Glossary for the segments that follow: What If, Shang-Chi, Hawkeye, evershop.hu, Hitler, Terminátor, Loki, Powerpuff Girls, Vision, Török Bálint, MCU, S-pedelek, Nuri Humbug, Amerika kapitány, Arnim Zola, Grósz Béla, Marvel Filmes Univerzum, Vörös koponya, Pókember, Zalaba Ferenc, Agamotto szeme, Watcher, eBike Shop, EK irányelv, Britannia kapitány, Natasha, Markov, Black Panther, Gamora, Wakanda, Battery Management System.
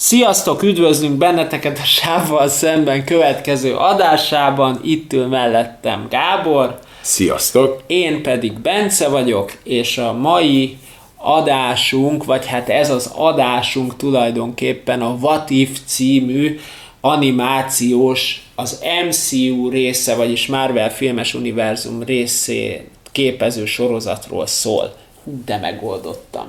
Sziasztok, üdvözlünk benneteket a Sávval Szemben következő adásában. Itt ül mellettem Gábor. Sziasztok! Én pedig Bence vagyok, és a mai adásunk, vagy hát ez az adásunk tulajdonképpen a What If című animációs, az MCU része, vagyis Marvel Filmes Univerzum részét képező sorozatról szól. De megoldottam.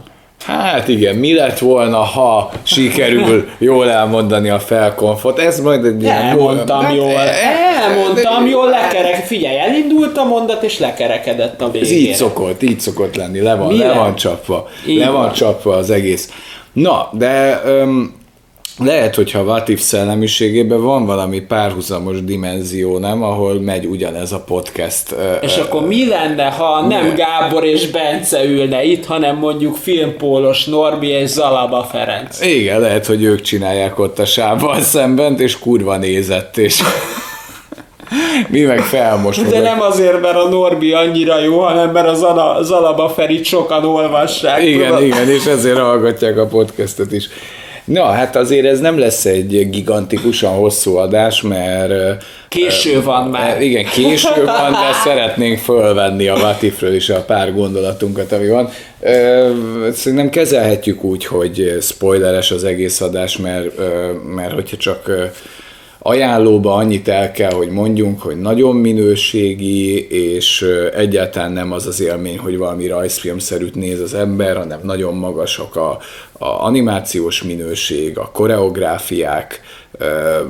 Hát igen, mi lett volna, ha sikerül jól elmondani a felkonfot? Ez majd egy ilyen... Elmondtam jól, lekerek. Figyelj, elindult a mondat, és lekerekedett a végén. Ez így szokott lenni, le van csapva az egész. Na, de lehet, hogyha a What If szellemiségében van valami párhuzamos dimenzió, nem? Ahol megy ugyanez a podcast. És akkor mi lenne, ha nem Gábor és Bence ülne itt, hanem mondjuk Filmpólos Norbi és Zalaba Ferenc? Igen, lehet, hogy ők csinálják ott a Sávval Szemben, és kurva nézett, és... mi meg felmosodott. De nem azért, mert a Norbi annyira jó, hanem mert a Zalaba Ferit sokan olvassák. Igen, és ezért hallgatják a podcastet is. Na, hát azért ez nem lesz egy gigantikusan hosszú adás, mert... késő van már. Igen, késő van, de szeretnénk fölvenni a What If-ről is a pár gondolatunkat, ami van. Szerintem kezelhetjük úgy, hogy spoileres az egész adás, mert hogyha csak ajánlóban annyit el kell, hogy mondjunk, hogy nagyon minőségi, és egyáltalán nem az az élmény, hogy valami rajzfilmszerűt néz az ember, hanem nagyon magasak a animációs minőség, a koreográfiák.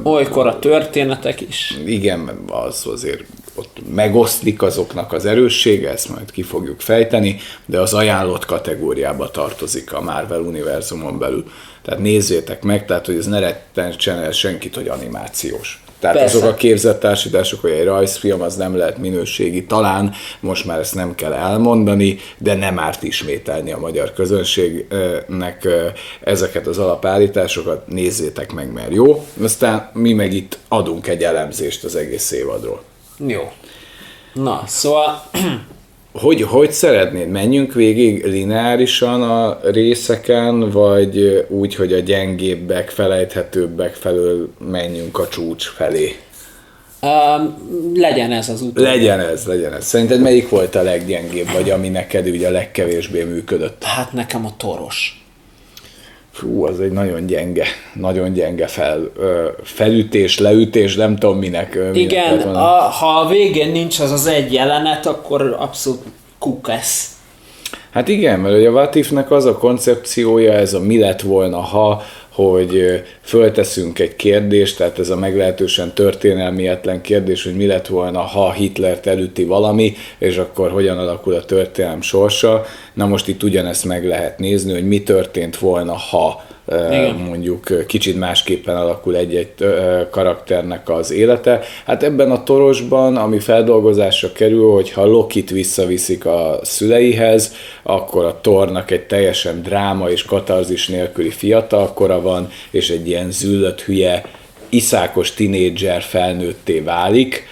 Olykor a történetek is. Igen, az azért ott megoszlik azoknak az erőssége, ezt majd ki fogjuk fejteni, de az ajánlott kategóriába tartozik a Marvel univerzumon belül. Tehát nézzétek meg, tehát hogy ez ne rettentsen el senkit, hogy animációs. Tehát persze. Azok a képzettársítások, hogy egy rajzfilm, az nem lehet minőségi. Talán most már ezt nem kell elmondani, de nem árt ismételni a magyar közönségnek ezeket az alapállításokat. Nézzétek meg, mert jó. Aztán mi meg itt adunk egy elemzést az egész évadról. Jó. Na, szóval... Hogy szeretnéd? Menjünk végig lineárisan a részeken, vagy úgy, hogy a gyengébbek, felejthetőbbek felől menjünk a csúcs felé? Legyen ez az utolsó. Legyen ez. Szerinted melyik volt a leggyengébb, vagy ami neked ugye a legkevésbé működött? Hát nekem a Thoros. Fú, az egy nagyon gyenge felütés, leütés, nem tudom minek. Igen, ha a végén nincs az egy jelenet, akkor abszolút kukesz. Hát igen, mert a What If-nek az a koncepciója, ez a mi lett volna, ha, hogy fölteszünk egy kérdést, tehát ez a meglehetősen történelmietlen kérdés, hogy mi lett volna, ha Hitlert elüti valami, és akkor hogyan alakul a történelem sorsa. Na most itt ugyanezt meg lehet nézni, hogy mi történt volna, ha mondjuk kicsit másképpen alakul egy-egy karakternek az élete. Hát ebben a Torosban, ami feldolgozásra kerül, hogyha Lokit visszaviszik a szüleihez, akkor a Thornak egy teljesen dráma és katarzis nélküli fiatalkora van, és egy ilyen züllött hülye, iszákos tinédzser felnőtté válik,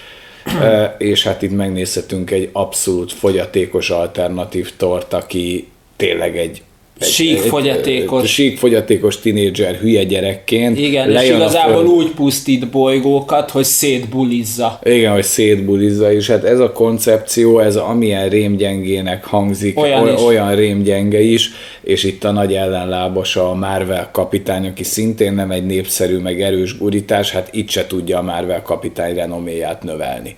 és hát itt megnézhetünk egy abszolút fogyatékos alternatív Thort, aki tényleg egy síkfogyatékos tinédzser hülye gyerekként. Igen, és igazából úgy pusztít bolygókat, hogy szétbulizza. Igen, hogy szétbulizza, és hát ez a koncepció, ez amilyen rémgyengének hangzik, olyan rémgyenge is, és itt a nagy ellenlábasa a Marvel kapitány, aki szintén nem egy népszerű, meg erős gurítás, hát itt se tudja a Marvel kapitány renoméját növelni.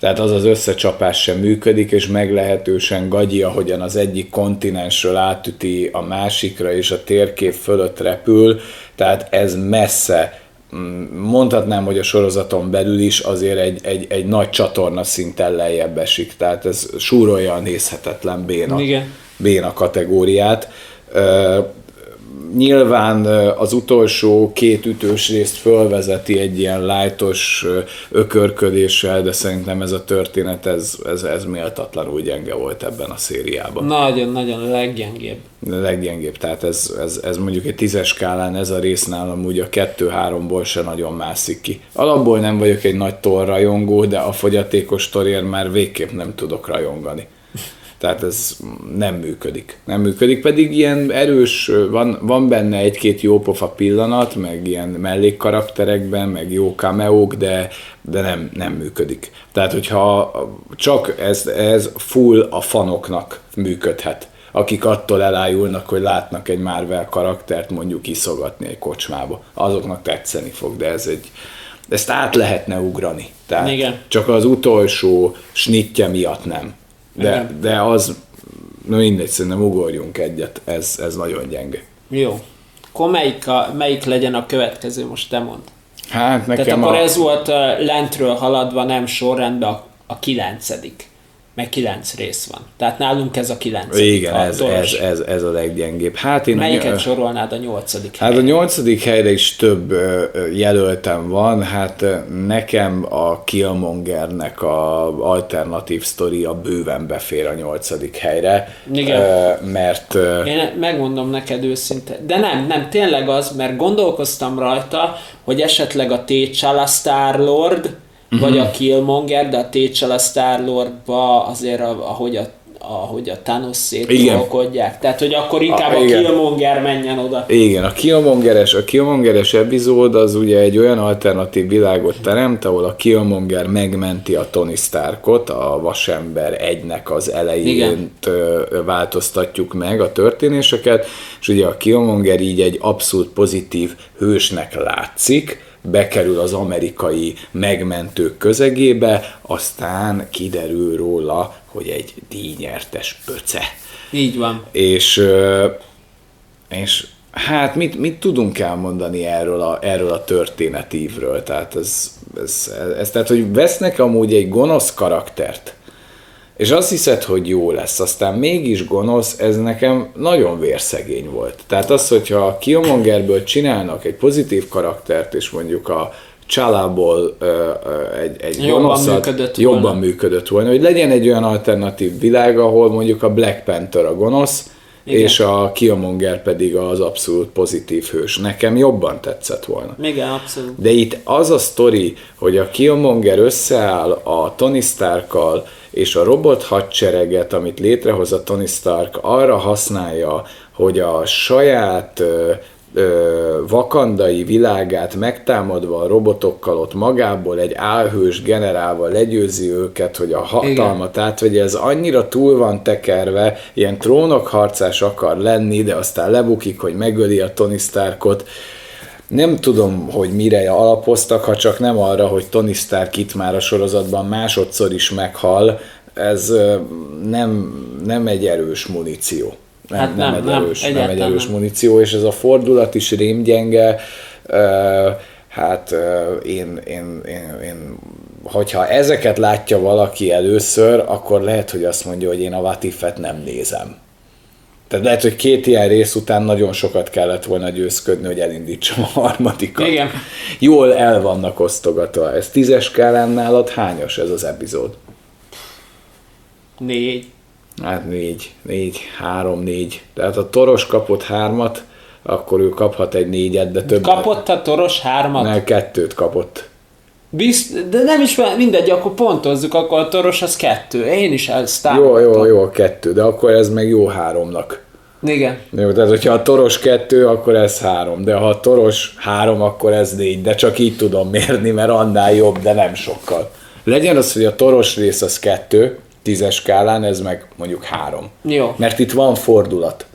Tehát az az összecsapás sem működik, és meglehetősen gagyi, ahogyan az egyik kontinensről átüti a másikra, és a térkép fölött repül, tehát ez messze, mondhatnám, hogy a sorozaton belül is azért egy nagy csatorna szinten lejjebb esik, tehát ez súrolja a nézhetetlen béna kategóriát. Nyilván az utolsó két ütős részt fölvezeti egy ilyen lightos ökörködéssel, de szerintem ez a történet, ez méltatlanul gyenge volt ebben a szériában. Nagyon-nagyon leggyengébb. Tehát ez mondjuk egy 10-es skálán ez a rész nálam úgy a 2-3-ból se nagyon mászik ki. Alapból nem vagyok egy nagy Thor rajongó, de a fogyatékos Thorért már végképp nem tudok rajongani. Tehát ez nem működik. Nem működik, pedig ilyen erős, van benne egy-két jópofa pillanat, meg ilyen mellékkarakterekben, meg jó cameók, de nem működik. Tehát, hogyha csak ez full a fanoknak működhet, akik attól elájulnak, hogy látnak egy Marvel karaktert mondjuk iszogatni egy kocsmába. Azoknak tetszeni fog, de ezt át lehetne ugrani. Tehát igen. Csak az utolsó snittje miatt nem. De az, na mindegy, szerintem ugorjunk egyet, ez nagyon gyenge. Jó. Akkor melyik legyen a következő, most te mondd. Hát nekem tehát akkor ez volt lentről haladva, nem sorrendben a 9. Meg 9 rész van. Tehát nálunk ez a 9. Igen, ez a leggyengébb. Hát melyiket sorolnád a 8. helyre? Hát a 8. helyre is több jelöltem van. Hát nekem a Killmongernek a alternatív sztoria bőven befér a 8. helyre. Igen. Mert... Én megmondom neked őszintén. De nem, tényleg az, mert gondolkoztam rajta, hogy esetleg a T'Challa a Star-Lord, vagy a Killmonger, de a T'Challa Star-Lordba azért, ahogy a Thanos szétolkodják. Tehát, hogy akkor inkább a Killmonger menjen oda. Igen, a Killmongeres epizód az ugye egy olyan alternatív világot teremt, ahol a Killmonger megmenti a Tony Starkot, a Vasember 1-nek az elején változtatjuk meg a történéseket, és ugye a Killmonger így egy abszolút pozitív hősnek látszik, bekerül az amerikai megmentők közegébe, aztán kiderül róla, hogy egy díjnyertes pöce. Így van. És hát mit tudunk elmondani erről a történetívről? Tehát ez tehát, hogy vesznek amúgy egy gonosz karaktert, és azt hiszed, hogy jó lesz, aztán mégis gonosz, ez nekem nagyon vérszegény volt. Tehát az, hogyha a Killmongerből csinálnak egy pozitív karaktert, és mondjuk a Csalából egy gonoszat jobban működött volna, hogy legyen egy olyan alternatív világ, ahol mondjuk a Black Panther a gonosz, igen. És a Killmonger pedig az abszolút pozitív hős. Nekem jobban tetszett volna. Igen, abszolút. De itt az a sztori, hogy a Killmonger összeáll a Tony Starkkal, és a robot hadsereget, amit létrehoz a Tony Stark, arra használja, hogy a saját vakandai világát megtámadva a robotokkal ott magából egy álhős generálval legyőzi őket, hogy a hatalmat átvegye, ez annyira túl van tekerve, ilyen trónokharcás akar lenni, de aztán lebukik, hogy megöli a Tony Starkot. Nem tudom, hogy mire alapoztak, ha csak nem arra, hogy Tony Stark itt már a sorozatban másodszor is meghal, ez nem egy erős muníció. Nem egy erős muníció, és ez a fordulat is rémgyenge. Hát én hogyha ezeket látja valaki először, akkor lehet, hogy azt mondja, hogy én a What If-et nem nézem. Tehát lehet, hogy 2 ilyen rész után nagyon sokat kellett volna győzködni, hogy elindítsam a harmadikat. Igen. Jól el vannak osztogatva. Ez 10-es skálán nálad hányos ez az epizód? 4. Hát 4, 3, 4. Tehát ha Thoros kapott 3, akkor ő kaphat egy 4, de többet. Kapott a Thoros 3? Nem, 2 kapott. De nem is, mindegy, akkor pontozzuk, akkor a Thoros az 2. Én is ezt támogatom. Jó, a 2, de akkor ez meg jó 3-nak. Igen. Jó, tehát hogyha a Thoros 2, akkor ez 3, de ha a Thoros 3, akkor ez 4, de csak így tudom mérni, mert annál jobb, de nem sokkal. Legyen az, hogy a Thoros rész az 2, 10-es skálán, ez meg mondjuk 3. Jó. Mert itt van fordulat.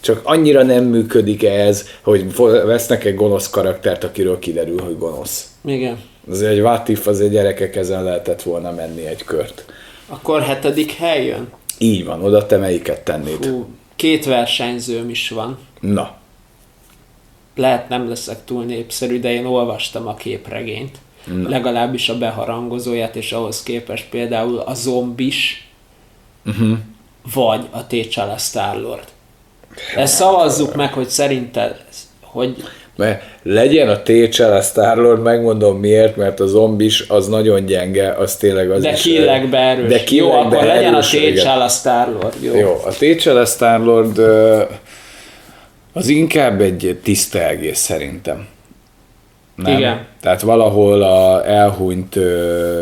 Csak annyira nem működik ez, hogy vesznek egy gonosz karaktert, akiről kiderül, hogy gonosz. Igen. Az egy What If, az egy gyerekek, ezen lehetett volna menni egy kört. Akkor 7. hely jön? Így van, oda te melyiket tennéd? Hú, 2 versenyzőm is van. Na. Lehet nem leszek túl népszerű, de én olvastam a képregényt. Na. Legalábbis a beharangozóját, és ahhoz képest például a zombis, vagy a T'Challa Star-Lord. Ezt szavazzuk meg, hogy szerinted, hogy... Mert legyen a T'Challa Star-Lord, megmondom miért, mert a zombis az nagyon gyenge, az tényleg az de is... Killekbe erős. De killekbe erős. Jó, akkor legyen a T'Challa Star-Lord. Jó, a T'Challa Star-Lord az inkább egy tiszta egész szerintem. Nem? Igen. Tehát valahol a elhunyt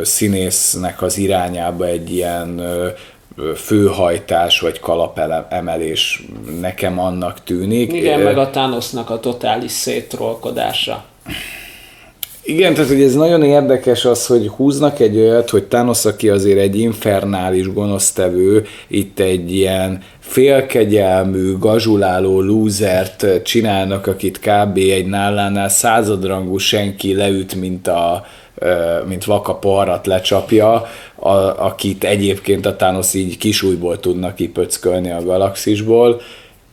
színésznek az irányába egy ilyen főhajtás vagy kalapemelés nekem annak tűnik. Igen, meg a Thanosnak a totális széttrollkodása. Igen, tehát ugye ez nagyon érdekes az, hogy húznak egy olyat, hogy Thanos, aki azért egy infernális gonosztevő, itt egy ilyen félkegyelmű, gazsuláló lúzert csinálnak, akit kb. Egy nálánál századrangú senki leüt, mint vaka poharat lecsapja, akit egyébként a Thanos így kisújból tudna kipöckölni a galaxisból.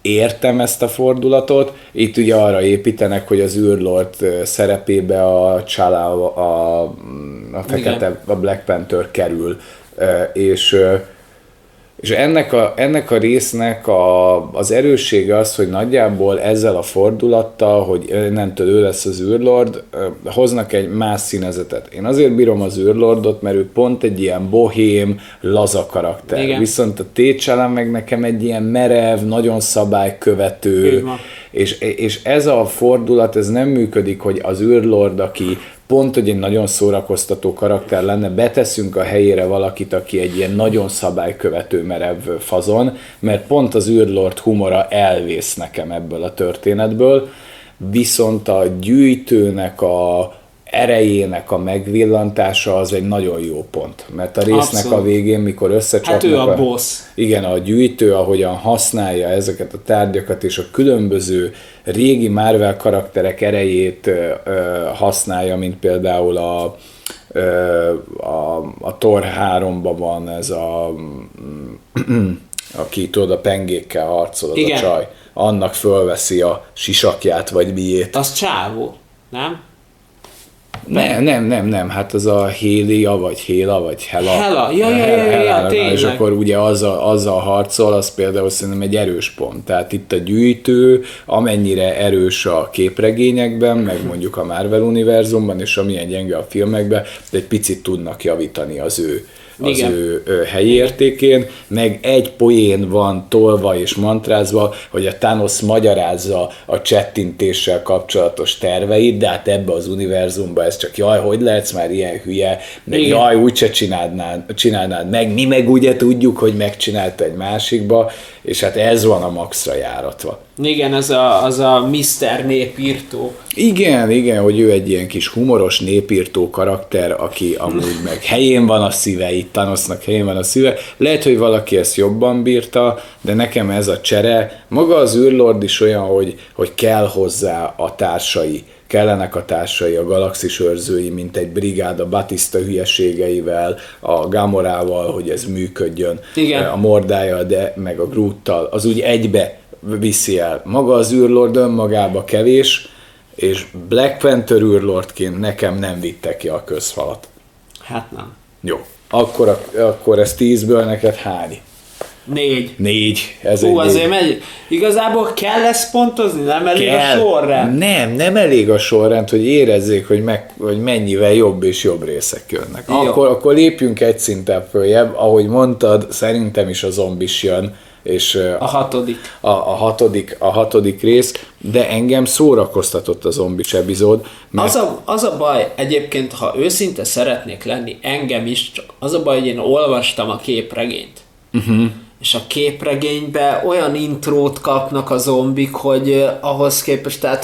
Értem ezt a fordulatot. Itt ugye arra építenek, hogy az űrlord szerepébe a Chala, a fekete, a Black Panther kerül. És ennek a résznek az erőssége az, hogy nagyjából ezzel a fordulattal, hogy innentől ő lesz az űrlord, hoznak egy más színezetet. Én azért bírom az űrlordot, mert ő pont egy ilyen bohém, laza karakter. Igen. Viszont a T'Challa meg nekem egy ilyen merev, nagyon szabálykövető, és ez a fordulat, ez nem működik, hogy az űrlord, aki pont, hogy egy nagyon szórakoztató karakter lenne, beteszünk a helyére valakit, aki egy ilyen nagyon szabálykövető merev fazon, mert pont az űrlord humora elvész nekem ebből a történetből, viszont a gyűjtőnek a erejének a megvillantása az egy nagyon jó pont, mert a résznek abszolút a végén, mikor összecsapnak... Hát ő a boss. Igen, a gyűjtő, ahogyan használja ezeket a tárgyakat, és a különböző régi Marvel karakterek erejét használja, mint például a Thor 3-ban van ez aki tudod, a pengékkel harcol, az igen, a csaj. Annak fölveszi a sisakját, vagy miét. Az csávó, nem? Nem, hát az a Hélia, vagy Hela. Hela, ja, tényleg. És akkor ugye azzal harcol, az például szerintem egy erős pont. Tehát itt a gyűjtő, amennyire erős a képregényekben, meg mondjuk a Marvel univerzumban, és amilyen gyenge a filmekben, egy picit tudnak javítani az ő helyi értékén, meg egy poén van tolva és mantrázva, hogy a Thanos magyarázza a csettintéssel kapcsolatos terveit, de hát ebbe az univerzumban ez csak jaj, hogy lehetsz már ilyen hülye, meg igen, jaj, úgyse csinálnád meg, mi meg ugye tudjuk, hogy megcsinálta egy másikba, és hát ez van a maxra járatva. Igen, az a Mr. Népírtó. Igen, hogy ő egy ilyen kis humoros népírtó karakter, aki amúgy meg helyén van a szíve, itt Thanosnak helyén van a szíve. Lehet, hogy valaki ezt jobban bírta, de nekem ez a csere. Maga az űrlord is olyan, hogy kell hozzá a társai. Kellenek a társai, a galaxis őrzői, mint egy brigád, a Batista hülyeségeivel, a Gamorával, hogy ez működjön, igen, a Mordája, de meg a Groottal, az úgy egybe viszi el. Maga az űrlord önmagába kevés, és Black Panther űrlordként nekem nem vitte ki a közfalat. Hát nem. Jó. Akkor ez 10-ből neked hány? 4. Ez hú, azért megy. Igazából kell ezt pontozni? Nem elég kell. A sorrend? Nem elég a sorrend, hogy érezzék, hogy mennyivel jobb és jobb részek jönnek. Akkor lépjünk egy szinten följebb, ahogy mondtad, szerintem is a zombis jön, és a hatodik rész, de engem szórakoztatott a zombis epizód. Az a baj egyébként, ha őszinte szeretnék lenni, engem is, csak az a baj, hogy én olvastam a képregényt. Uh-huh. És a képregényben olyan intrót kapnak a zombik, hogy ahhoz képest, tehát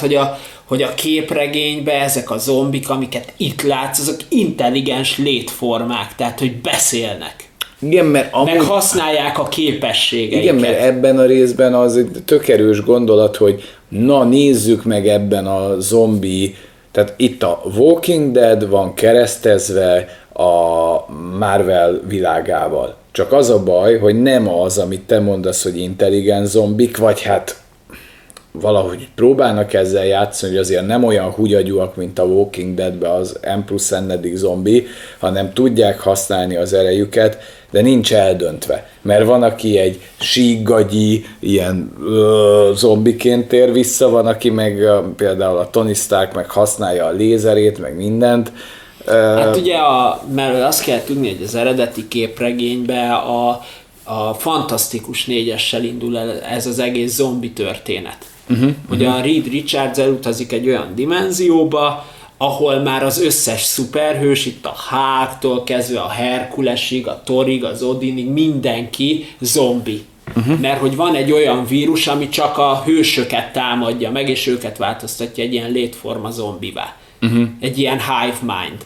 hogy a képregényben ezek a zombik, amiket itt látsz, azok intelligens létformák, tehát hogy beszélnek. Igen, mert meg használják a képességeiket. Igen, mert ebben a részben az egy tök erős gondolat, hogy na nézzük meg ebben a zombi, tehát itt a Walking Dead van keresztezve a Marvel világával. Csak az a baj, hogy nem az, amit te mondasz, hogy intelligens zombik, vagy hát valahogy próbálnak ezzel játszani, hogy azért nem olyan húgyagyúak, mint a Walking Deadben az M+N-edik zombi, hanem tudják használni az erejüket, de nincs eldöntve. Mert van, aki egy síggagyi, ilyen zombiként tér vissza, van, aki meg például a Tony Stark meg használja a lézerét, meg mindent. Hát ugye, mert azt kell tudni, hogy az eredeti képregényben a Fantasztikus Négyessel indul el ez az egész zombi történet. Ugye a Reed Richards elutazik egy olyan dimenzióba, ahol már az összes szuperhős, itt a Hulktól kezdve a Herkulesig, a Thorig, az Odinig, mindenki zombi. Uh-huh. Mert hogy van egy olyan vírus, ami csak a hősöket támadja meg, és őket változtatja egy ilyen létforma zombivá. Uh-huh. Egy ilyen hive mind.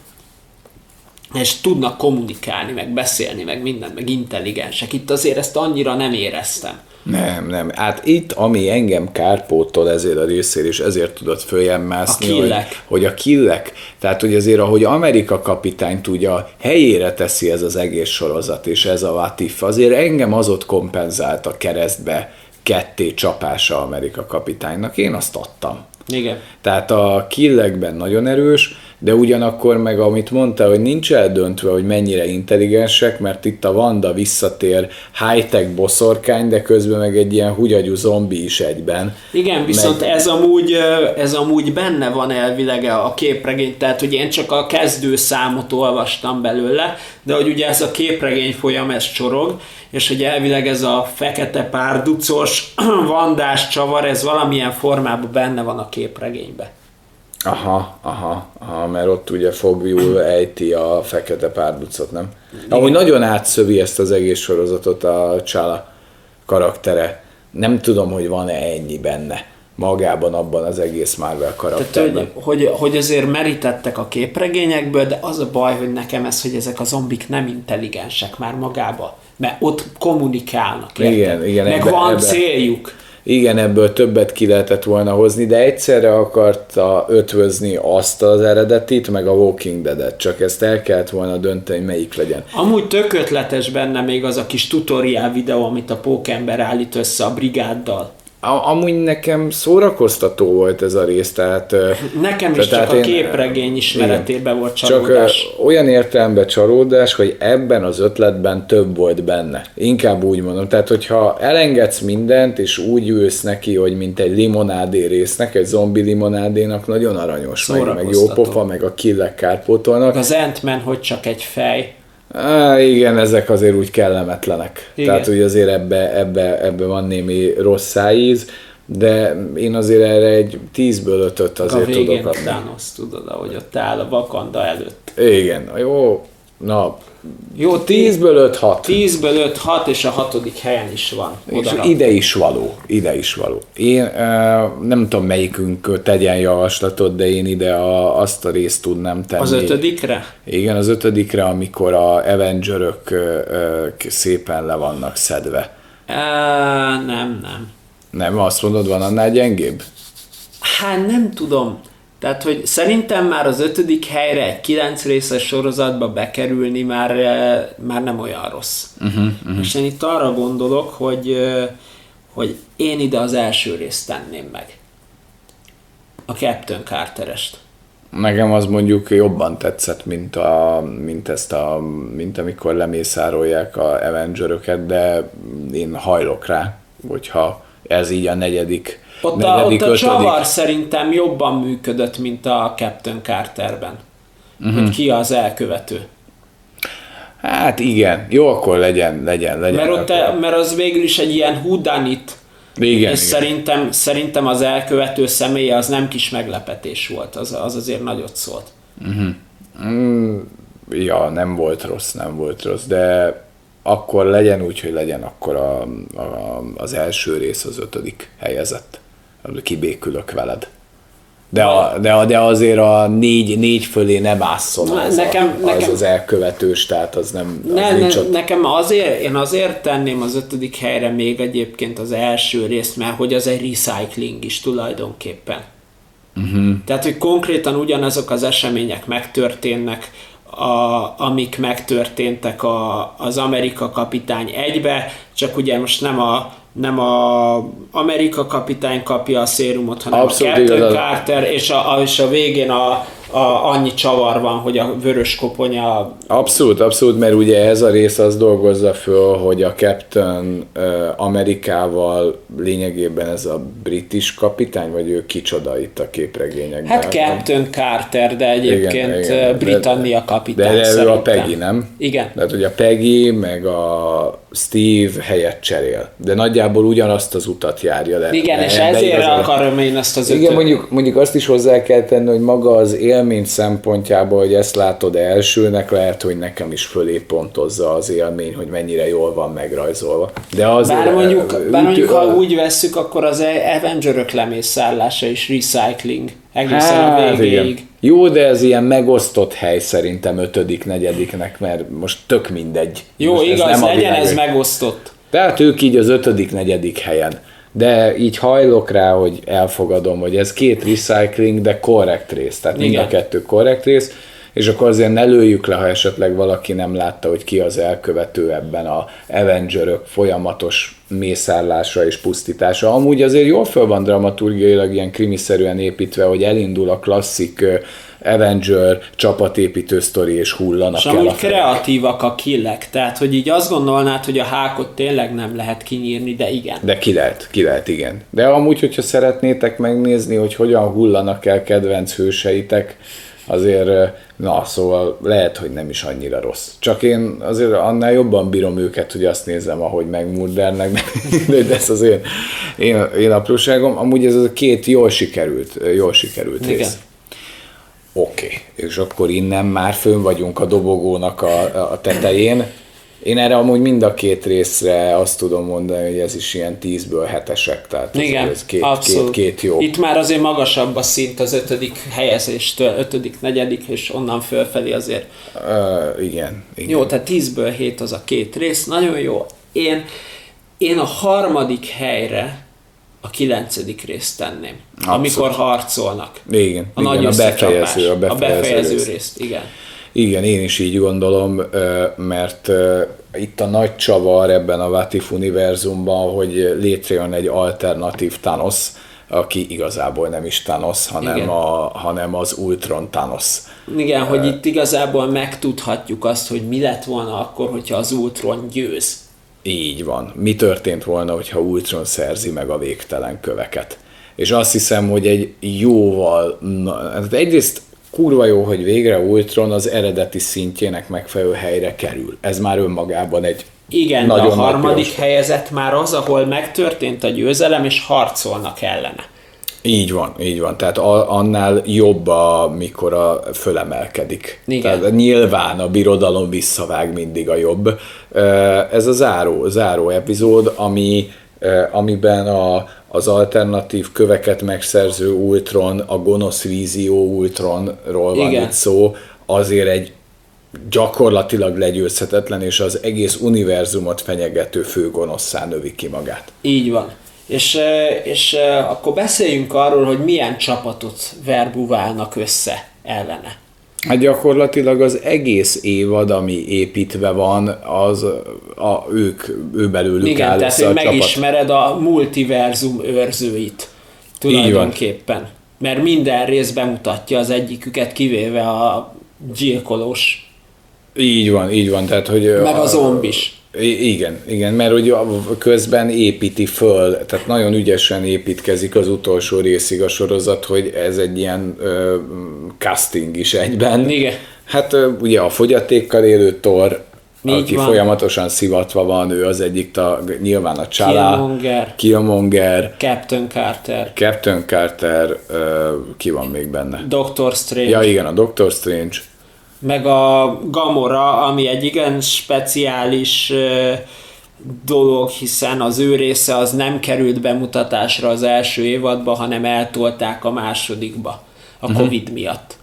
És tudnak kommunikálni, meg beszélni, meg mindent, meg intelligensek. Itt azért ezt annyira nem éreztem. Nem. Hát itt, ami engem kárpótol ezért a részér, és ezért tudott följemmászni, hogy a killek, tehát hogy azért, ahogy Amerika kapitányt tudja, helyére teszi ez az egész sorozat, és ez a What If, azért engem az ott kompenzált a keresztbe ketté csapása Amerika kapitánynak. Én azt adtam. Igen. Tehát a killekben nagyon erős, de ugyanakkor meg amit mondta, hogy nincs eldöntve, hogy mennyire intelligensek, mert itt a Vanda visszatér high-tech boszorkány, de közben meg egy ilyen hugyagyú zombi is egyben. Igen, viszont meg... ez amúgy benne van elvileg a képregény, tehát hogy én csak a kezdőszámot olvastam belőle, de hogy ugye ez a képregény folyam, ez csorog, és hogy elvileg ez a fekete párducos vandás csavar, ez valamilyen formában benne van a képregényben. Aha, mert ott ugye fogjul ejti a fekete párducot, nem? Amúgy nagyon átszövi ezt az egész sorozatot a Csála karaktere. Nem tudom, hogy van-e ennyi benne magában, abban az egész Marvel karakterben. Hogy azért merítettek a képregényekből, de az a baj, hogy nekem ez, hogy ezek a zombik nem intelligensek már magában, mert ott kommunikálnak. Igen, meg ebbe, van céljuk. Igen, ebből többet ki lehetett volna hozni, de egyszerre akarta ötvözni azt az eredetit, meg a Walking Dead-et, csak ezt el kellett volna dönteni, melyik legyen. Amúgy tök ötletes benne még az a kis tutoriál videó, amit a Pókember állít össze a Brigáddal. Amúgy nekem szórakoztató volt ez a rész, tehát... Nekem is tehát csak a képregény ismeretében volt csalódás. Csak olyan értelemben csalódás, hogy ebben az ötletben több volt benne. Inkább úgy mondom, tehát hogyha elengedsz mindent, és úgy ülsz neki, hogy mint egy limonádé résznek, egy zombi limonádénak, nagyon aranyos, meg jó pofa, meg a killek kárpótolnak. Az Ant-Man, hogy csak egy fej. Igen, ezek azért úgy kellemetlenek. Igen. Tehát úgy azért ebbe van némi rossz szájíz, de én azért erre egy 10-ből 5-öt azért tudok adni. A végén Thanos, tudod, ahogy ott áll a Wakanda előtt. Igen, jó, na, jó, 10-ből 5-6. 10-ből 5-6, és a 6. helyen is van. És ide is való. Én nem tudom, melyikünk tegyen javaslatot, de én ide azt a részt tudnám tenni. Az 5-re? Igen, az 5-re, amikor a Avengerök szépen le vannak szedve. Nem. Nem, azt mondod, van annál gyengébb? Hát nem tudom. Tehát, hogy szerintem már az 5. helyre egy 9 részes sorozatba bekerülni már nem olyan rossz. Uh-huh. És én itt arra gondolok, hogy én ide az első részt tenném meg. A Captain Carterest. Nekem az mondjuk jobban tetszett, mint amikor lemészárolják a Avengeröket, de én hajlok rá, hogyha ez így a negyedik. Ott a csavar szerintem jobban működött, mint a Captain Carterben. Uh-huh. Hogy ki az elkövető. Hát igen, jó, akkor legyen. Mert az végül is egy ilyen whodunit. Igen. És szerintem az elkövető személye az nem kis meglepetés volt, az azért nagyot szólt. Uh-huh. Ja, nem volt rossz, de akkor legyen úgy, hogy legyen akkor az első rész az 5. helyezett. Kibékülök veled. De azért a 4 fölé nem ásszol az elkövetős, tehát az nem... Nekem azért, én azért tenném az 5. helyre még egyébként az első részt, mert hogy az egy recycling is tulajdonképpen. Uh-huh. Tehát, hogy konkrétan ugyanazok az események megtörténnek, amik megtörténtek az Amerika kapitány 1-be, csak ugye most nem a Amerika kapitány kapja a szérumot, hanem abszolút a Captain Carter, és a végén annyi csavar van, hogy a vörös koponya... Abszolút, mert ugye ez a rész az dolgozza föl, hogy a Captain Amerikával lényegében ez a british kapitány, vagy ő kicsoda itt a képregényekben? Hát Captain Carter, de egyébként igen, Britannia kapitány de ő a Peggy, nem? Igen. Tehát ugye a Peggy meg a Steve helyet cserél, de nagyjából ugyanazt az utat járja le. Igen, és ezért akarom én azt az ötöt. Igen, mondjuk azt is hozzá kell tenni, hogy maga az él élmény szempontjából, hogy ezt látod elsőnek, lehet, hogy nekem is fölé pontozza az élmény, hogy mennyire jól van megrajzolva. De azért, bár mondjuk ha úgy vesszük, akkor az Avengerök lemészárlása is recycling egészen a végéig. Igen. Jó, de ez ilyen megosztott hely szerintem ötödik, negyediknek, mert most tök mindegy. Jó, most igaz, ez legyen ez megosztott. Tehát ők így az ötödik, negyedik helyen. De így hajlok rá, hogy elfogadom, hogy ez két recycling, de korrekt rész. Tehát mind a kettő korrekt rész. És akkor azért ne lőjük le, ha esetleg valaki nem látta, hogy ki az elkövető ebben a Avengerök folyamatos mészárlása és pusztítása. Amúgy azért jól föl van dramaturgiailag ilyen krimiszerűen építve, hogy elindul a klasszik Avenger csapatépítő sztori, és hullanak el a fejek. És kreatívak a killek, tehát hogy így azt gondolnád, hogy a hákot tényleg nem lehet kinyírni, de igen. De ki lehet, igen. De amúgy, hogyha szeretnétek megnézni, hogy hogyan hullanak el kedvenc hőseitek, azért, na, szóval lehet, hogy nem is annyira rossz. Csak én azért annál jobban bírom őket, hogy azt nézem, ahogy megmurdernek, de ez az én apróságom. Amúgy ez a két jól sikerült rész. Oké. És akkor innen már fönn vagyunk a dobogónak a tetején. Én erre amúgy mind a két részre azt tudom mondani, hogy ez is ilyen 10-ből 7-esek, tehát igen, ez két jó. Itt már azért magasabb a szint az 5. helyezéstől, 5., 4. és onnan fölfelé azért. Igen. Jó, tehát 10-ből 7 az a két rész, nagyon jó. Én a 3. helyre a 9. részt tenném, abszolút. Amikor harcolnak. Igen, a nagy összecsapás, a befejező részt, igen. Igen, én is így gondolom, mert itt a nagy csavar ebben a What If univerzumban, hogy létrejön egy alternatív Thanos, aki igazából nem is Thanos, hanem az Ultron Thanos. Igen, hogy itt igazából megtudhatjuk azt, hogy mi lett volna akkor, hogyha az Ultron győz. Így van. Mi történt volna, hogyha Ultron szerzi meg a végtelen köveket? És azt hiszem, hogy egy jóval... egyrészt kurva jó, hogy végre Ultron az eredeti szintjének megfelelő helyre kerül. Ez már önmagában egy igen, nagyon nagy. Igen, a harmadik helyezett már az, ahol megtörtént a győzelem, és harcolnak ellene. Így van. Tehát annál jobb, amikor fölemelkedik. Igen. Tehát nyilván a birodalom visszavág mindig a jobb. Ez a záró epizód, amiben az alternatív köveket megszerző Ultron, a gonosz vízió Ultronról van itt szó, azért egy gyakorlatilag legyőzhetetlen és az egész univerzumot fenyegető főgonosszá növi ki magát. Így van. És akkor beszéljünk arról, hogy milyen csapatot verbuválnak össze ellene. Hát gyakorlatilag az egész évad, ami építve van, az ő belőlük igen, áll tehát, hogy megismered a multiverzum őrzőit tulajdonképpen. Mert minden rész bemutatja az egyiküket, kivéve a gyilkolós. Így van. Tehát, hogy meg a zombis. Igen, mert ugye közben építi föl, tehát nagyon ügyesen építkezik az utolsó részig a sorozat, hogy ez egy ilyen casting is egyben. Igen. Hát ugye a fogyatékkal élő Thor, aki van. Folyamatosan szivatva van, ő az egyik, nyilván a csalá. Killmonger. Captain Carter, ki van még benne? Doctor Strange. Ja igen, a Doctor Strange. Meg a Gamora, ami egy igen speciális dolog, hiszen az ő része az nem került bemutatásra az első évadba, hanem eltolták a másodikba a Covid miatt.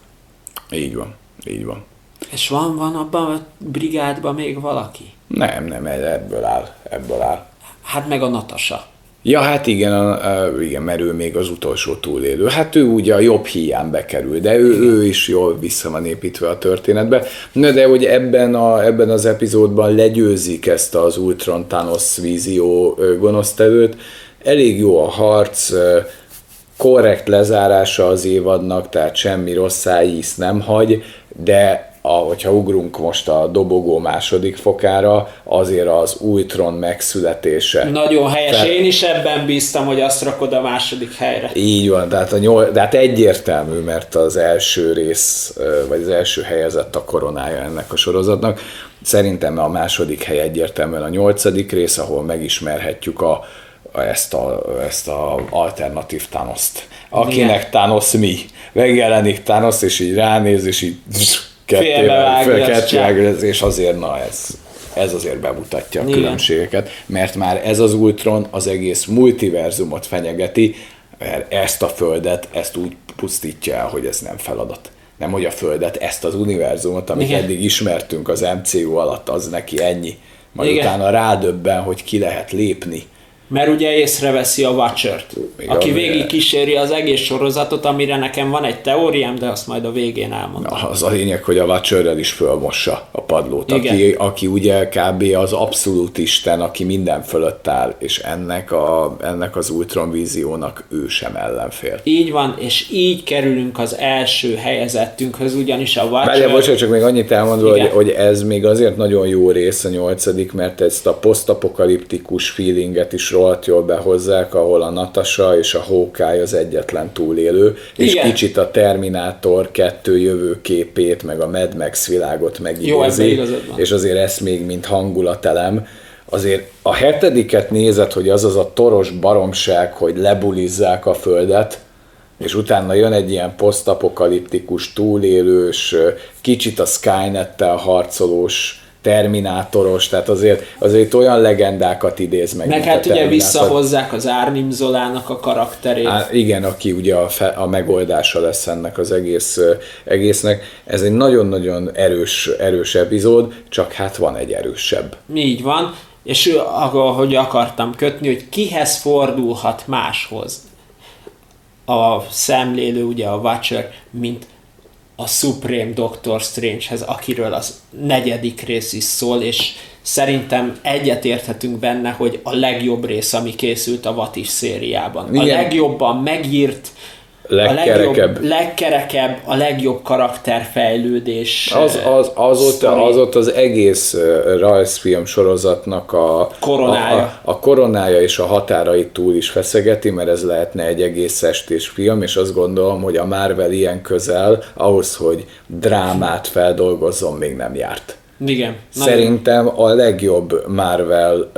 Így van. És van abban a brigádban még valaki? Nem, ebből áll. Hát meg a Natasha. Ja, hát igen, mert ő még az utolsó túlélő. Hát ő ugye a jobb híján bekerül, de ő is jól vissza van építve a történetbe. Na, de hogy ebben az epizódban legyőzik ezt az Ultron Thanos vízió gonosztevőt. Elég jó a harc, korrekt lezárása az évadnak, tehát semmi rosszá íz nem hagy, de hogyha ugrunk most a dobogó második fokára, azért az Ultron megszületése. Nagyon helyes, én is ebben bíztam, hogy azt rakod a második helyre. Így van, tehát de hát egyértelmű, mert az első rész, vagy az első helyezett a koronája ennek a sorozatnak. Szerintem a második hely egyértelműen a 8. rész, ahol megismerhetjük ezt a alternatív Thanost. akinek Thanos mi. Megjelenik Thanos, és így ránéz, és így kettévág, és azért na ez azért bemutatja a különbségeket, mert már ez az Ultron az egész multiverzumot fenyegeti, mert ezt a Földet, ezt úgy pusztítja el, hogy ez nem feladat. Nem, hogy a Földet, ezt az univerzumot, amit eddig ismertünk az MCU alatt, az neki ennyi. Majd utána rádöbben, hogy ki lehet lépni. Mert ugye észreveszi a Watchert, aki végig kíséri az egész sorozatot, amire nekem van egy teóriám, de azt majd a végén elmondom. Na, az a lényeg, hogy a Watcherrel is fölmossa a padlót, aki ugye kb. Az abszolút isten, aki minden fölött áll, és ennek az Ultron víziónak ő sem ellenfél. Így van, és így kerülünk az első helyezettünkhöz, ugyanis a Watcher... Bárja, bocsánat, csak még annyit elmondva, hogy ez még azért nagyon jó rész a 8., mert ezt a posztapokaliptikus feelinget is rohadt jól behozzák, ahol a Natasha és a Hawkeye az egyetlen túlélő, és kicsit a Terminátor 2 jövőképét, meg a Mad Max világot megidézi, és azért ez még mint hangulatelem. Azért a 7. nézed, hogy az a toros baromság, hogy lebulizzák a Földet, és utána jön egy ilyen posztapokaliptikus, túlélős, kicsit a Skynettel harcolós, Terminátoros, tehát azért olyan legendákat idéz meg. Meg hát ugye visszahozzák az Arnim Zolának a karakterét. Igen, aki ugye a megoldása lesz ennek az egésznek. Ez egy nagyon-nagyon erős epizód, csak hát van egy erősebb. Így van, és ahogy akartam kötni, hogy kihez fordulhat máshoz a szemlélő, ugye a Watcher, mint a Supreme Doctor Strange-hez, akiről az 4. rész is szól, és szerintem egyetérthetünk benne, hogy a legjobb rész, ami készült a What If szériában. Igen. A legjobban megírt, legkerekebb, a legjobb karakterfejlődés. Az ott az egész rajzfilm sorozatnak a koronája. A koronája és a határait túl is feszegeti, mert ez lehetne egy egész estés film, és azt gondolom, hogy a Marvel ilyen közel ahhoz, hogy drámát feldolgozzon, még nem járt. Igen. Szerintem a legjobb Marvel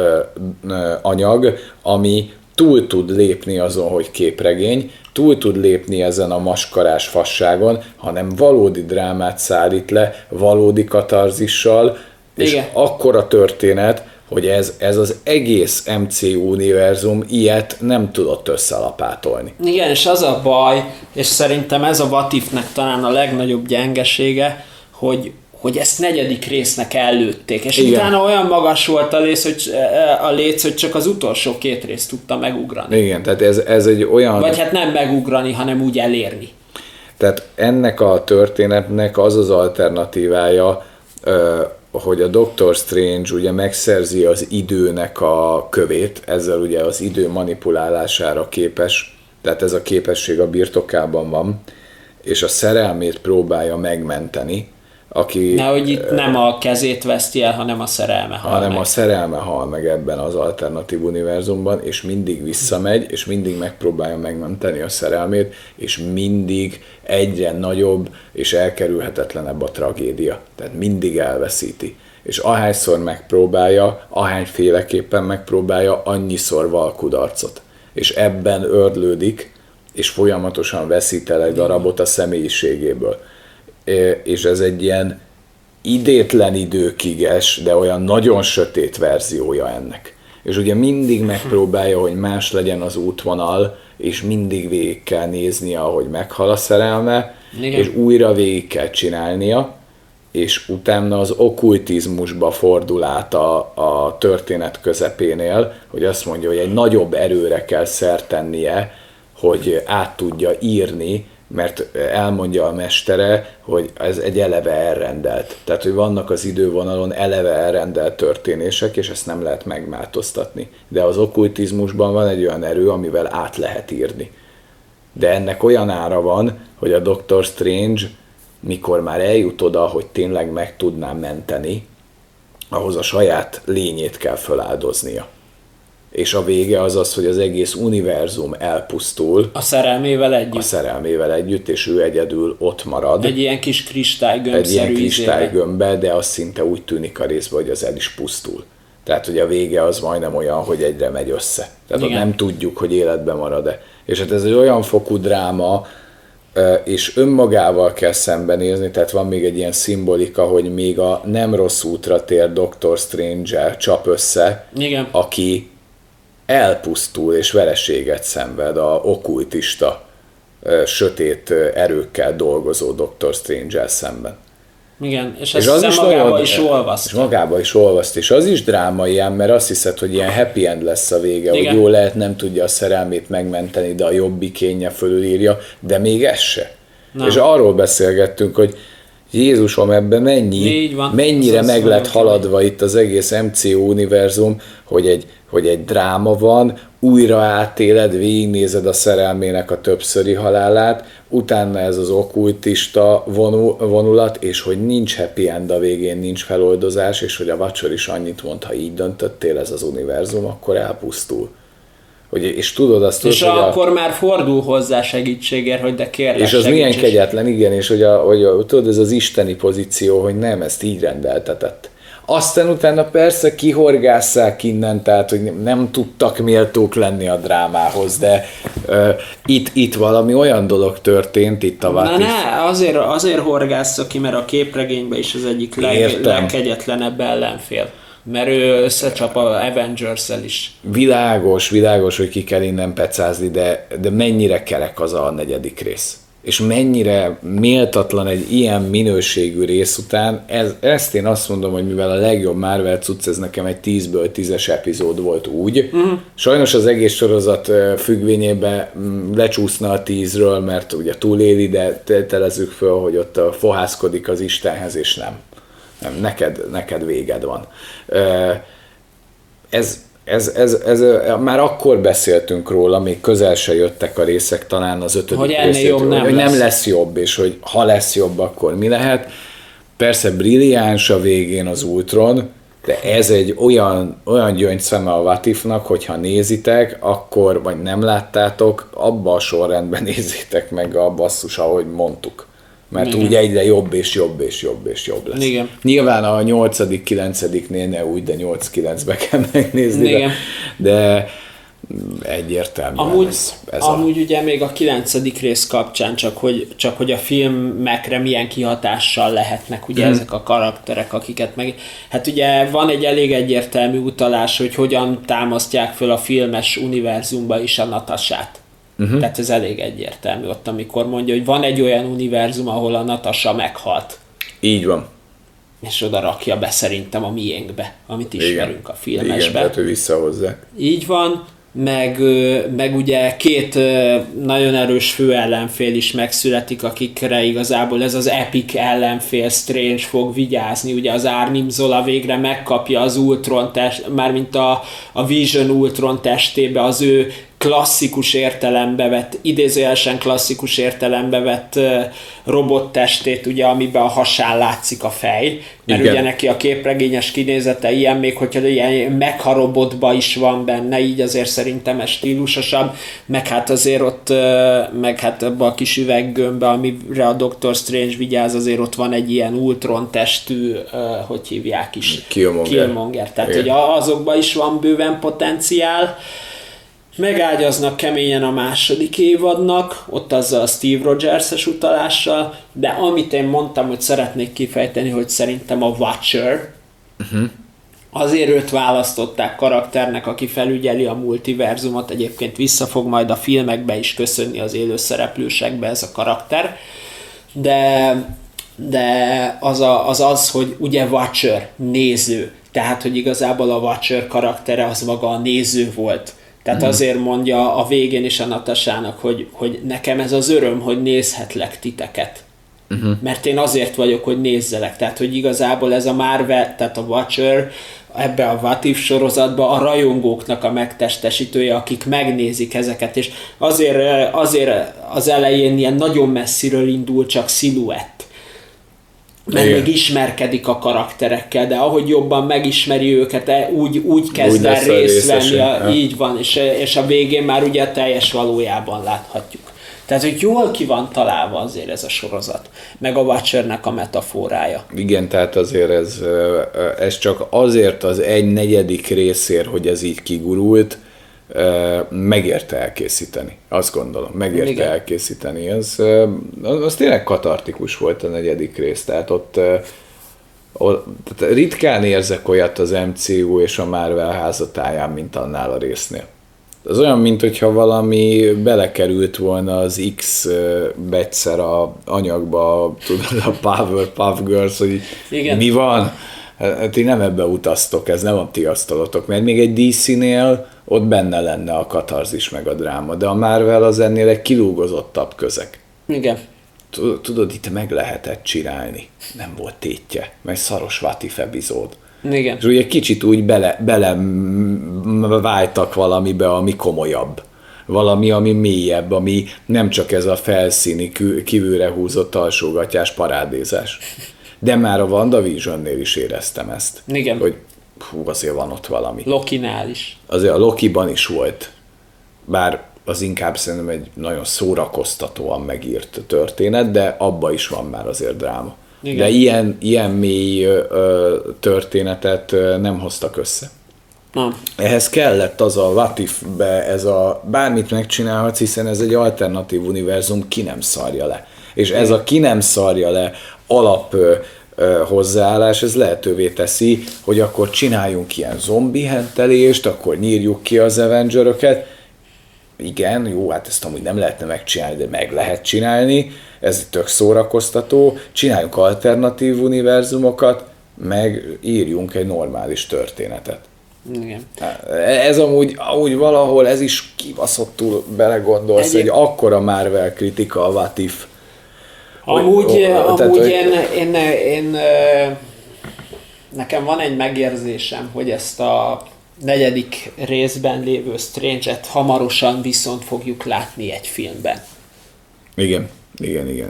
anyag, ami túl tud lépni azon, hogy képregény, túl tud lépni ezen a maskarás fasságon, hanem valódi drámát szállít le, valódi katarzissal, és akkora történet, hogy ez az egész MCU univerzum ilyet nem tudott összelapátolni. Igen, és az a baj, és szerintem ez a What If-nek talán a legnagyobb gyengesége, hogy ezt 4. résznek ellőtték, és utána olyan magas volt a léc, hogy csak az utolsó 2 részt tudta megugrani. Igen, tehát ez egy olyan... Vagy hát nem megugrani, hanem úgy elérni. Tehát ennek a történetnek az alternatívája, hogy a Doctor Strange ugye megszerzi az időnek a kövét, ezzel ugye az idő manipulálására képes, tehát ez a képesség a birtokában van, és a szerelmét próbálja megmenteni, hogy itt nem a kezét veszti el, hanem a szerelme hal meg. Hanem a szerelme hal meg ebben az alternatív univerzumban, és mindig visszamegy, és mindig megpróbálja megmenteni a szerelmét, és mindig egyre nagyobb és elkerülhetetlenebb a tragédia. Tehát mindig elveszíti. És ahányszor megpróbálja, ahányféleképpen megpróbálja, annyiszor val kudarcot. És ebben ördlődik, és folyamatosan veszít el egy darabot a személyiségéből. És ez egy ilyen idétlen időkiges, de olyan nagyon sötét verziója ennek. És ugye mindig megpróbálja, hogy más legyen az útvonal, és mindig végig kell néznia, ahogy meghal a szerelme, és újra végig kell csinálnia, és utána az okkultizmusba fordul át a történet közepénél, hogy azt mondja, hogy egy nagyobb erőre kell szert tennie, hogy át tudja írni, mert elmondja a mestere, hogy ez egy eleve elrendelt. Tehát, hogy vannak az idővonalon eleve elrendelt történések, és ezt nem lehet megváltoztatni. De az okkultizmusban van egy olyan erő, amivel át lehet írni. De ennek olyan ára van, hogy a Doctor Strange, mikor már eljut oda, hogy tényleg meg tudná menteni, ahhoz a saját lényét kell feláldoznia. És a vége az az, hogy az egész univerzum elpusztul. A szerelmével együtt, és ő egyedül ott marad. Egy ilyen kis kristálygömbbe, de az szinte úgy tűnik a részben, hogy az el is pusztul. Tehát, hogy a vége az majdnem olyan, hogy egyre megy össze. Tehát ott nem tudjuk, hogy életben marad-e. És hát ez egy olyan fokú dráma, és önmagával kell szembenézni, tehát van még egy ilyen szimbolika, hogy még a nem rossz útra tér Doctor Strange-el csap össze, igen, aki elpusztul és vereséget szenved a okkultista sötét erőkkel dolgozó Doctor Strange-el szemben. Igen, és ez az is magába is olvaszt. És magába is olvaszt, és az is dráma ilyen, mert azt hiszed, hogy ilyen happy end lesz a vége, igen, hogy jó lehet, nem tudja a szerelmét megmenteni, de a jobbikénye fölülírja, de még ez se. Na. És arról beszélgettünk, hogy Jézusom, ebben mennyire meg lett haladva itt az egész MCU univerzum, hogy egy dráma van, újra átéled, végignézed a szerelmének a többszöri halálát, utána ez az okkultista vonulat, és hogy nincs happy end a végén, nincs feloldozás, és hogy a Watcher is annyit mond, ha így döntöttél, ez az univerzum, akkor elpusztul. Hogy, és tudod azt, és hogy akkor már fordul hozzá segítségért, hogy de kérlek. És az milyen kegyetlen, igen, és hogy tudod, ez az isteni pozíció, hogy nem, ezt így rendeltetett. Aztán utána persze kihorgásszák innen, tehát hogy nem tudtak méltók lenni a drámához, de itt valami olyan dolog történt, itt a What If. Na azért horgásszak ki, mert a képregényben is az egyik legkegyetlenebb ellenfél. Mert ő összecsap a Avengers-el is. Világos, hogy ki kell innen pecázni, de mennyire kerek az a negyedik rész. És mennyire méltatlan egy ilyen minőségű rész után, ezt én azt mondom, hogy mivel a legjobb Marvel cucc, ez nekem egy 10-ből 10-es epizód volt úgy. Uh-huh. Sajnos az egész sorozat függvényében lecsúszna a 10-ről, mert ugye túléli, de telezzük föl, hogy ott fohászkodik az Istenhez, és nem, neked véged van. Ez, már akkor beszéltünk róla, még közel se jöttek a részek, talán az 5. hogy ennél jobb nem lesz. Nem lesz jobb, és hogy ha lesz jobb, akkor mi lehet. Persze brilliáns a végén az Ultron, de ez egy olyan gyöngyszeme a What If-nak, hogyha nézitek, akkor, vagy nem láttátok, abban a sorrendben nézzétek meg a basszus, ahogy mondtuk. Mert igen, úgy egyre jobb és jobb lesz. Igen. Nyilván a 8.-9-nél ne úgy, de 8-9-be kell megnézni, de egyértelműen amúgy, ez amúgy ugye még a 9. rész kapcsán, csak hogy a filmekre milyen kihatással lehetnek ugye ezek a karakterek, akiket meg... Hát ugye van egy elég egyértelmű utalás, hogy hogyan támasztják föl a filmes univerzumba is a Natasát. Uh-huh. Tehát ez elég egyértelmű ott, amikor mondja, hogy van egy olyan univerzum, ahol a Natasha meghalt. Így van. És oda rakja be szerintem a miénkbe, amit ismerünk, igen, a filmesben. Igen, tehát ő visszahozzák. Így van, meg ugye két nagyon erős fő ellenfél is megszületik, akikre igazából ez az epic ellenfél Strange fog vigyázni. Ugye az Arnim Zola végre megkapja az Ultron test, mármint a Vision Ultron testébe az ő klasszikus értelembe vett, idézőjelesen klasszikus értelembe vett robottestét, ugye, amiben a hasán látszik a fej, mert igen, ugye neki a képregényes kinézete ilyen, még hogyha ilyen mecha robotba is van benne, így azért szerintem ez stílusosabb, meg hát azért ott, meg hát abban a kis üveggömbben, amire a Doctor Strange vigyáz, azért ott van egy ilyen Ultron testű, hogy hívják is? Killmonger. Tehát, igen, hogy azokban is van bőven potenciál. Megágyaznak keményen a 2. évadnak, ott azzal a Steve Rogers-es utalással, de amit én mondtam, hogy szeretnék kifejteni, hogy szerintem a Watcher, azért őt választották karakternek, aki felügyeli a multiverzumot, egyébként vissza fog majd a filmekbe is köszönni az élőszereplősekbe ez a karakter, de az, hogy ugye Watcher, néző, tehát hogy igazából a Watcher karaktere az maga a néző volt. Tehát azért mondja a végén is a Natasának, hogy nekem ez az öröm, hogy nézhetlek titeket. Uh-huh. Mert én azért vagyok, hogy nézzelek. Tehát, hogy igazából ez a Marvel, tehát a Watcher ebbe a What If sorozatba a rajongóknak a megtestesítője, akik megnézik ezeket. És azért az elején ilyen nagyon messziről indul csak sziluett. Mert igen, még ismerkedik a karakterekkel, de ahogy jobban megismeri őket, úgy kezd el részt venni, így van, és a végén már ugye teljes valójában láthatjuk. Tehát, hogy jól ki van találva azért ez a sorozat, meg a Watchernek a metaforája. Igen, tehát azért ez csak azért az 1/4. részért, hogy ez így kigurult, megérte elkészíteni. Azt gondolom, megérte igen. elkészíteni. Az tényleg katartikus volt a 4. rész, tehát ott ritkán érzek olyat az MCU és a Marvel házatáján, mint annál a résznél. Az olyan, mintha valami belekerült volna az X egyszer a anyagba, tudod, a Powerpuff Girls, hogy igen. mi van? Ti nem ebbe utaztok, ez nem a ti asztalotok, mert még egy DC-nél ott benne lenne a katarzis meg a dráma, de a Marvel az ennél egy kilúgozottabb közeg. Igen. Tudod, itt meg lehetett csinálni. Nem volt tétje, mert szaros What If epizód. Igen. És ugye kicsit úgy beleváltak valamibe, ami komolyabb. Valami, ami mélyebb, ami nem csak ez a felszíni, kívülre húzott alsógatyás parádézás. De már a WandaVision-nél is éreztem ezt. Igen. Hogy azért van ott valami. Lokinál is. Azért a Lokiban is volt. Bár az inkább szerintem egy nagyon szórakoztatóan megírt történet, de abba is van már azért dráma. Igen. De ilyen mély történetet nem hoztak össze. Nem. Ehhez kellett az a What If-be, ez a bármit megcsinálhatsz, hiszen ez egy alternatív univerzum, ki nem szarja le. És ez a ki nem szarja le alap hozzáállás, ez lehetővé teszi, hogy akkor csináljunk ilyen zombi hentelést, akkor nyírjuk ki az Avengeröket. Igen, jó, hát ezt amúgy nem lehetne megcsinálni, de meg lehet csinálni, ez tök szórakoztató, csináljunk alternatív univerzumokat, meg írjunk egy normális történetet. Igen. Ez amúgy valahol, ez is kibaszottul belegondolsz, hogy akkora Marvel kritika a What If. Amúgy nekem van egy megérzésem, hogy ezt a 4. részben lévő Strange-et hamarosan viszont fogjuk látni egy filmben. Igen.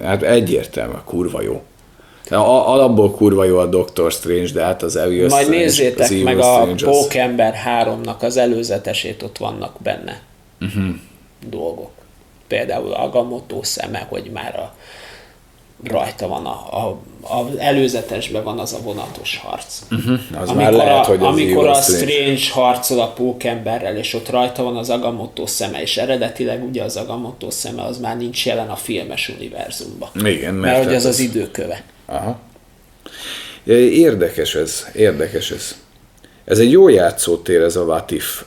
Hát egyértelmű, kurva jó. Alapból kurva jó a Doctor Strange, de hát az Evil Strange. Majd nézzétek meg a Pókember 3-nak az előzetesét, ott vannak benne dolgok. Például Agamotto szeme, hogy már rajta van az előzetesben van az a vonatos harc. Az amikor már lehet, hogy amikor a Strange harcol a Pókemberrel, és ott rajta van az Agamotto szeme, és eredetileg ugye az Agamotto szeme az már nincs jelen a filmes univerzumban. Igen, mert hogy az időköve. Aha. Érdekes ez. Ez egy jó játszótér ez a What If.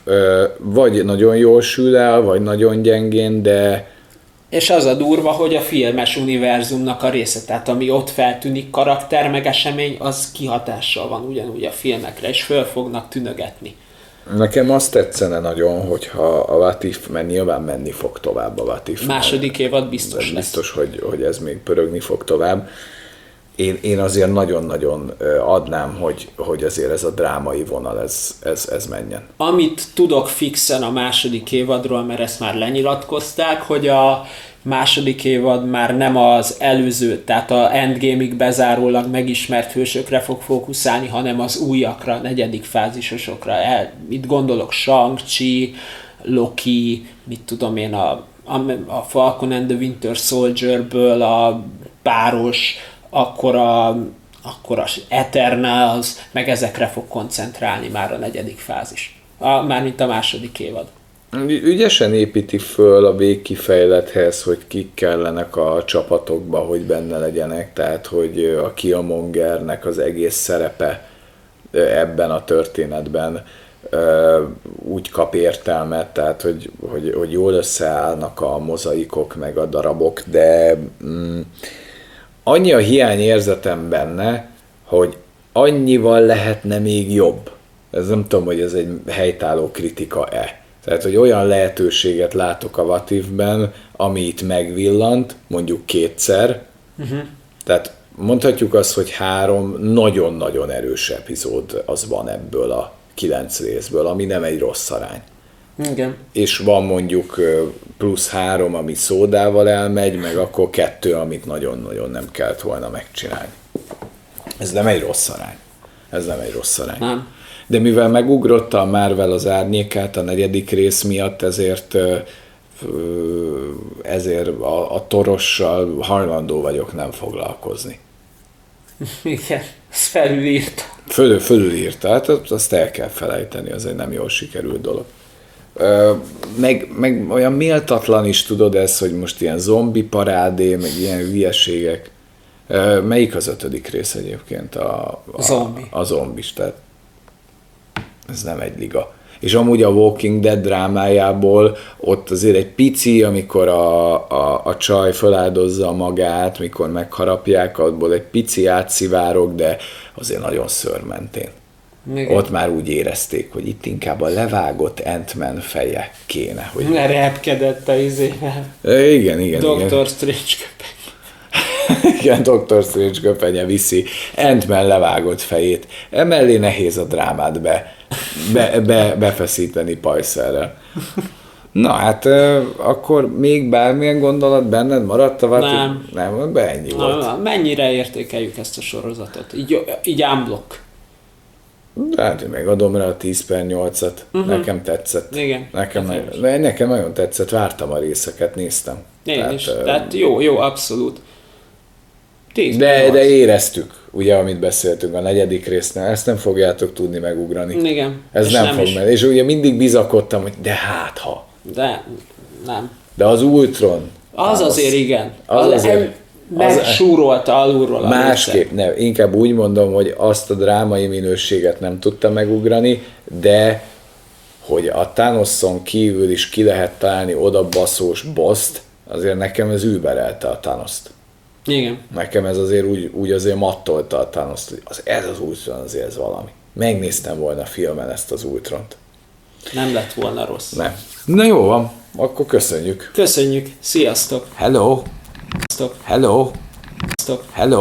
Vagy nagyon jól sül el, vagy nagyon gyengén, de... És az a durva, hogy a filmes univerzumnak a része, tehát ami ott feltűnik karakter, meg esemény, az kihatással van ugyanúgy a filmekre, és föl fognak tűnögetni. Nekem azt tetszene nagyon, hogyha a What If, mert nyilván menni fog tovább a What If. Második évad biztos lesz. Biztos, hogy ez még pörögni fog tovább. Én azért nagyon-nagyon adnám, hogy azért ez a drámai vonal, ez menjen. Amit tudok fixen a második évadról, mert ezt már lenyilatkozták, hogy a második évad már nem az előző, tehát a Endgame-ig bezárólag megismert hősökre fog fókuszálni, hanem az újakra, 4. fázisosokra. Itt gondolok Shang-Chi, Loki, mit tudom én, a Falcon and the Winter Soldier-ből a páros, akkor az Eternals, meg ezekre fog koncentrálni már a 4. fázis. Mármint a második évad. Ügyesen építi föl a végkifejlethez, hogy kik kellenek a csapatokba, hogy benne legyenek, tehát hogy a Killmongernek az egész szerepe ebben a történetben úgy kap értelmet, tehát hogy jól összeállnak a mozaikok meg a darabok, de... annyi a hiányérzetem benne, hogy annyival lehetne még jobb. Ez nem tudom, hogy ez egy helytálló kritika-e. Tehát, hogy olyan lehetőséget látok a What If-ben, ami itt megvillant, mondjuk 2-szer. Tehát mondhatjuk azt, hogy 3 nagyon-nagyon erős epizód az van ebből a 9 részből, ami nem egy rossz arány. Igen. És van mondjuk plusz 3, ami szódával elmegy, meg akkor 2, amit nagyon-nagyon nem kellett volna megcsinálni. Ez nem egy rossz arány. Nem. De mivel megugrotta a Marvel az árnyékát a 4. rész miatt, ezért ezért a torossal hajlandó vagyok nem foglalkozni. Igen, ezt felülírta. Fölülírta, hát azt el kell felejteni, az egy nem jól sikerült dolog. Meg olyan méltatlan is, tudod ez, hogy most ilyen zombi parádé, meg ilyen hülyeségek. Melyik az 5. rész egyébként? A zombis, tehát ez nem egy liga. És amúgy a Walking Dead drámájából ott azért egy pici, amikor a csaj feláldozza magát, mikor megharapják, abból egy pici átszivárog, de azért nagyon szörmentén. Igen. Ott már úgy érezték, hogy itt inkább a levágott Ant-Man feje kéne. Hogy ne repkedett a izével. Igen. Doctor Strange köpenye. Igen, Doctor Strange köpenye viszi Ant-Man levágott fejét. Emellé nehéz a drámát befeszíteni pajszerrel. Na hát, akkor még bármilyen gondolat benned maradt? Nem, ennyi volt. Na, mennyire értékeljük ezt a sorozatot? Így unblock. Hát én megadom rá a 10/8-at. Nekem tetszett. Igen. Nekem nagyon tetszett, vártam a részeket, néztem. Tehát jó, abszolút. 10. De éreztük, ugye, amit beszéltünk a 4. résznél, ezt nem fogjátok tudni megugrani. Igen. Ez nem fog menni. És ugye mindig bizakodtam, hogy de hát ha. De nem. De az Ultron. Az azért igen. Megsúrolta alulról. Másképp, nem, inkább úgy mondom, hogy azt a drámai minőséget nem tudtam megugrani, de hogy a Thanoson kívül is ki lehet találni oda baszós boszt, azért nekem ez überelte a Thanost. Igen. Nekem ez azért úgy azért mattolta a Thanost, hogy ez az Ultron, azért ez valami. Megnéztem volna a filmen ezt az Ultront. Nem lett volna rossz. Nem. Na jó van, akkor köszönjük. Sziasztok. Hello. Hello. Hello.